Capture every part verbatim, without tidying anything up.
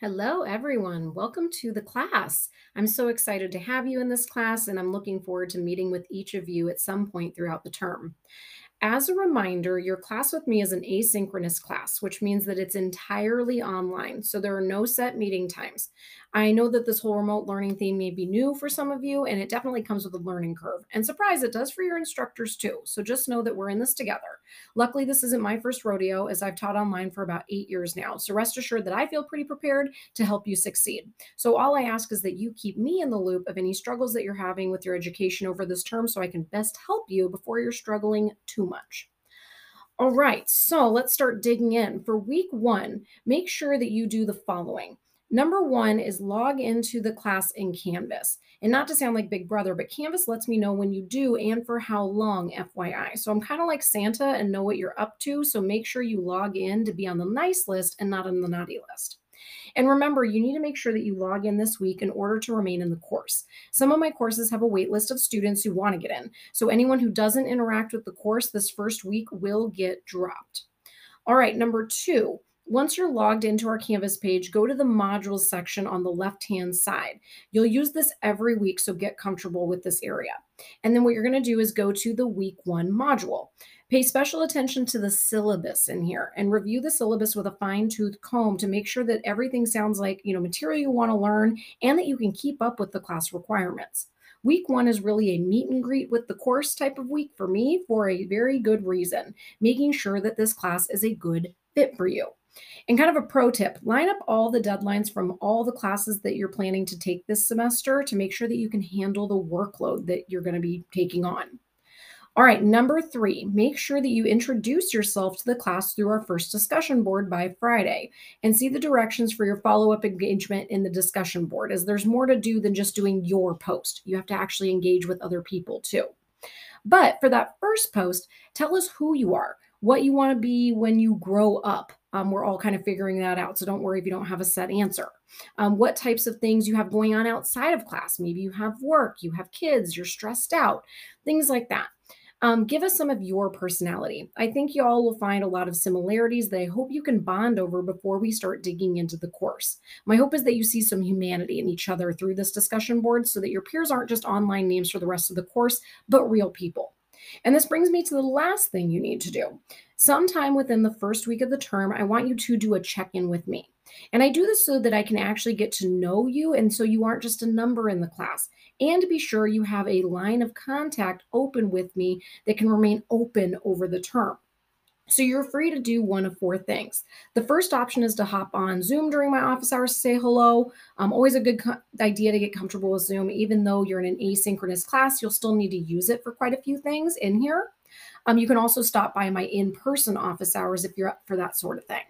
Hello, everyone. Welcome to the class. I'm so excited to have you in this class, and I'm looking forward to meeting with each of you at some point throughout the term. As a reminder, your class with me is an asynchronous class, which means that it's entirely online, so there are no set meeting times. I know that this whole remote learning theme may be new for some of you, and it definitely comes with a learning curve. And surprise, it does for your instructors too, so just know that we're in this together. Luckily, this isn't my first rodeo, as I've taught online for about eight years now, so rest assured that I feel pretty prepared to help you succeed. So all I ask is that you keep me in the loop of any struggles that you're having with your education over this term, so I can best help you before you're struggling too much. much. All right, so let's start digging in. For week one, make sure that you do the following. Number one is log into the class in Canvas. And not to sound like Big Brother, but Canvas lets me know when you do and for how long, F Y I. So I'm kind of like Santa and know what you're up to, so make sure you log in to be on the nice list and not on the naughty list. And remember, you need to make sure that you log in this week in order to remain in the course. Some of my courses have a wait list of students who want to get in. So anyone who doesn't interact with the course this first week will get dropped. All right, number two. Once you're logged into our Canvas page, go to the modules section on the left-hand side. You'll use this every week, so get comfortable with this area. And then what you're going to do is go to the week one module. Pay special attention to the syllabus in here and review the syllabus with a fine-tooth comb to make sure that everything sounds like, you know, material you want to learn and that you can keep up with the class requirements. Week one is really a meet and greet with the course type of week for me for a very good reason, making sure that this class is a good fit for you. And kind of a pro tip, line up all the deadlines from all the classes that you're planning to take this semester to make sure that you can handle the workload that you're going to be taking on. All right, number three, make sure that you introduce yourself to the class through our first discussion board by Friday and see the directions for your follow-up engagement in the discussion board, as there's more to do than just doing your post. You have to actually engage with other people too. But for that first post, tell us who you are, what you want to be when you grow up. Um, we're all kind of figuring that out, so don't worry if you don't have a set answer. Um, what types of things you have going on outside of class. Maybe you have work, you have kids, you're stressed out, things like that. Um, give us some of your personality. I think y'all will find a lot of similarities that I hope you can bond over before we start digging into the course. My hope is that you see some humanity in each other through this discussion board so that your peers aren't just online names for the rest of the course, but real people. And this brings me to the last thing you need to do. Sometime within the first week of the term, I want you to do a check-in with me. And I do this so that I can actually get to know you and so you aren't just a number in the class. And be sure you have a line of contact open with me that can remain open over the term. So you're free to do one of four things. The first option is to hop on Zoom during my office hours to say hello. Um, always a good idea to get comfortable with Zoom. Even though you're in an asynchronous class, you'll still need to use it for quite a few things in here. Um, you can also stop by my in-person office hours if you're up for that sort of thing.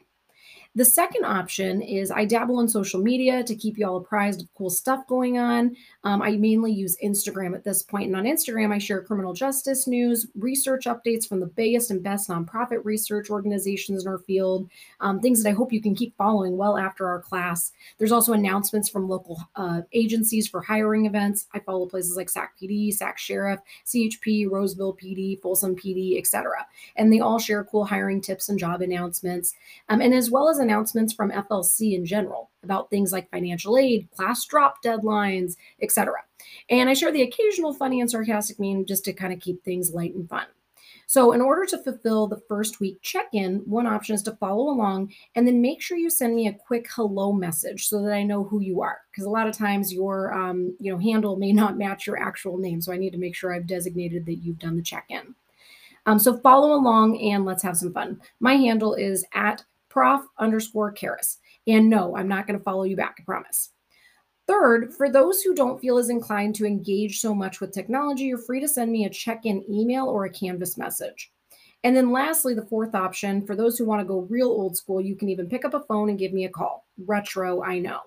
The second option is I dabble in social media to keep you all apprised of cool stuff going on. Um, I mainly use Instagram at this point, and on Instagram, I share criminal justice news, research updates from the biggest and best nonprofit research organizations in our field, um, things that I hope you can keep following well after our class. There's also announcements from local uh, agencies for hiring events. I follow places like Sac P D, Sac Sheriff, C H P, Roseville P D, Folsom P D, et cetera. And they all share cool hiring tips and job announcements, um, and as well as announcements from F L C in general about things like financial aid, class drop deadlines, et cetera. And I share the occasional funny and sarcastic meme just to kind of keep things light and fun. So in order to fulfill the first week check-in, one option is to follow along and then make sure you send me a quick hello message so that I know who you are. Because a lot of times your um, you know, handle may not match your actual name. So I need to make sure I've designated that you've done the check-in. Um, so follow along and let's have some fun. My handle is at Prof underscore Karis. And no, I'm not going to follow you back, I promise. Third, for those who don't feel as inclined to engage so much with technology, you're free to send me a check-in email or a Canvas message. And then lastly, the fourth option, for those who want to go real old school, you can even pick up a phone and give me a call. Retro, I know.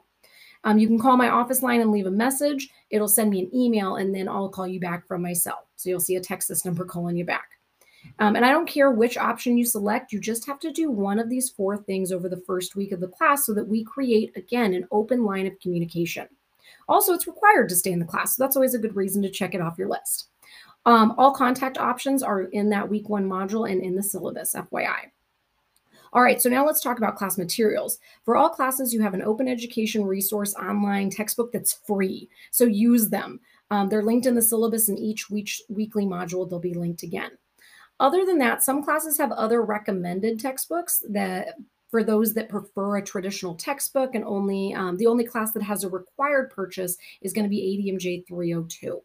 Um, you can call my office line and leave a message. It'll send me an email, and then I'll call you back from my cell. So you'll see a Texas number calling you back. Um, and I don't care which option you select, you just have to do one of these four things over the first week of the class so that we create, again, an open line of communication. Also, it's required to stay in the class, so that's always a good reason to check it off your list. Um, all contact options are in that week one module and in the syllabus, F Y I. All right, so now let's talk about class materials. For all classes, you have an open education resource online textbook that's free, so use them. Um, they're linked in the syllabus in each week, weekly module. They'll be linked again. Other than that, some classes have other recommended textbooks that for those that prefer a traditional textbook, and only um, the only class that has a required purchase is going to be A D M J three oh two.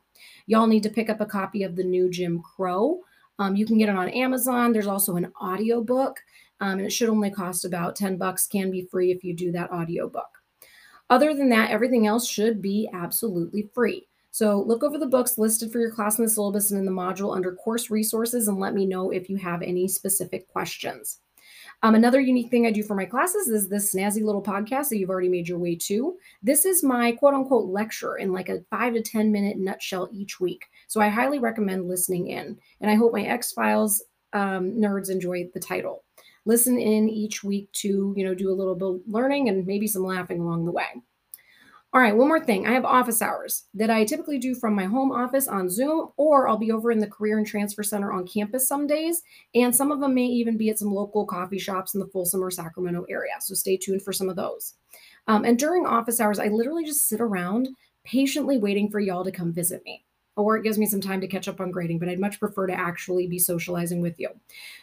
Y'all need to pick up a copy of The New Jim Crow. Um, you can get it on Amazon. There's also an audiobook, um, and it should only cost about ten bucks, can be free if you do that audiobook. Other than that, everything else should be absolutely free. So look over the books listed for your class in the syllabus and in the module under course resources, and let me know if you have any specific questions. Um, another unique thing I do for my classes is this snazzy little podcast that you've already made your way to. This is my quote unquote lecture in like a five to ten minute nutshell each week. So I highly recommend listening in, and I hope my X-Files um, nerds enjoy the title. Listen in each week to, you know, do a little bit of learning and maybe some laughing along the way. All right, one more thing. I have office hours that I typically do from my home office on Zoom, or I'll be over in the Career and Transfer Center on campus some days, and some of them may even be at some local coffee shops in the Folsom or Sacramento area, so stay tuned for some of those. Um, and during office hours, I literally just sit around patiently waiting for y'all to come visit me, or it gives me some time to catch up on grading, but I'd much prefer to actually be socializing with you.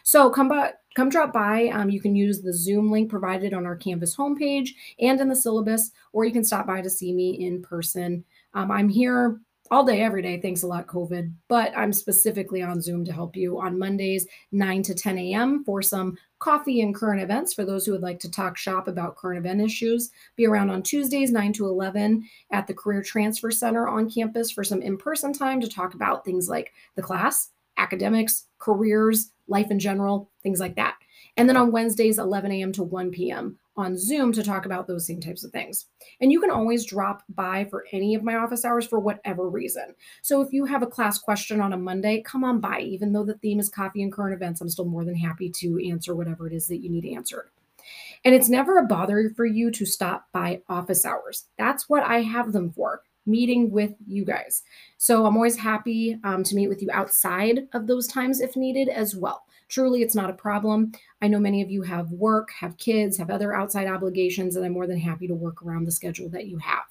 So come by, come drop by. Um, you can use the Zoom link provided on our Canvas homepage and in the syllabus, or you can stop by to see me in person. Um, I'm here all day, every day. Thanks a lot, COVID, but I'm specifically on Zoom to help you on Mondays, nine to ten a m for some coffee and current events for those who would like to talk shop about current event issues. Be around on Tuesdays, nine to eleven at the Career Transfer Center on campus for some in-person time to talk about things like the class, academics, careers, life in general, things like that. And then on Wednesdays, eleven a m to one p m on Zoom to talk about those same types of things. And you can always drop by for any of my office hours for whatever reason. So if you have a class question on a Monday, come on by. Even though the theme is coffee and current events, I'm still more than happy to answer whatever it is that you need answered. And it's never a bother for you to stop by office hours. That's what I have them for, meeting with you guys. So I'm always happy um, to meet with you outside of those times if needed as well. Truly, it's not a problem. I know many of you have work, have kids, have other outside obligations, and I'm more than happy to work around the schedule that you have.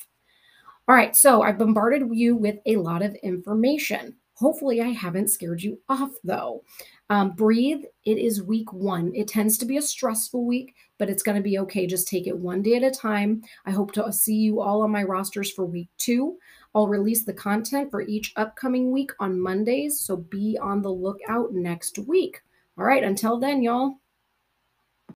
All right, so I've bombarded you with a lot of information. Hopefully, I haven't scared you off, though. Um, breathe. It is week one. It tends to be a stressful week, but it's going to be okay. Just take it one day at a time. I hope to see you all on my rosters for week two. I'll release the content for each upcoming week on Mondays, so be on the lookout next week. All right, until then, y'all.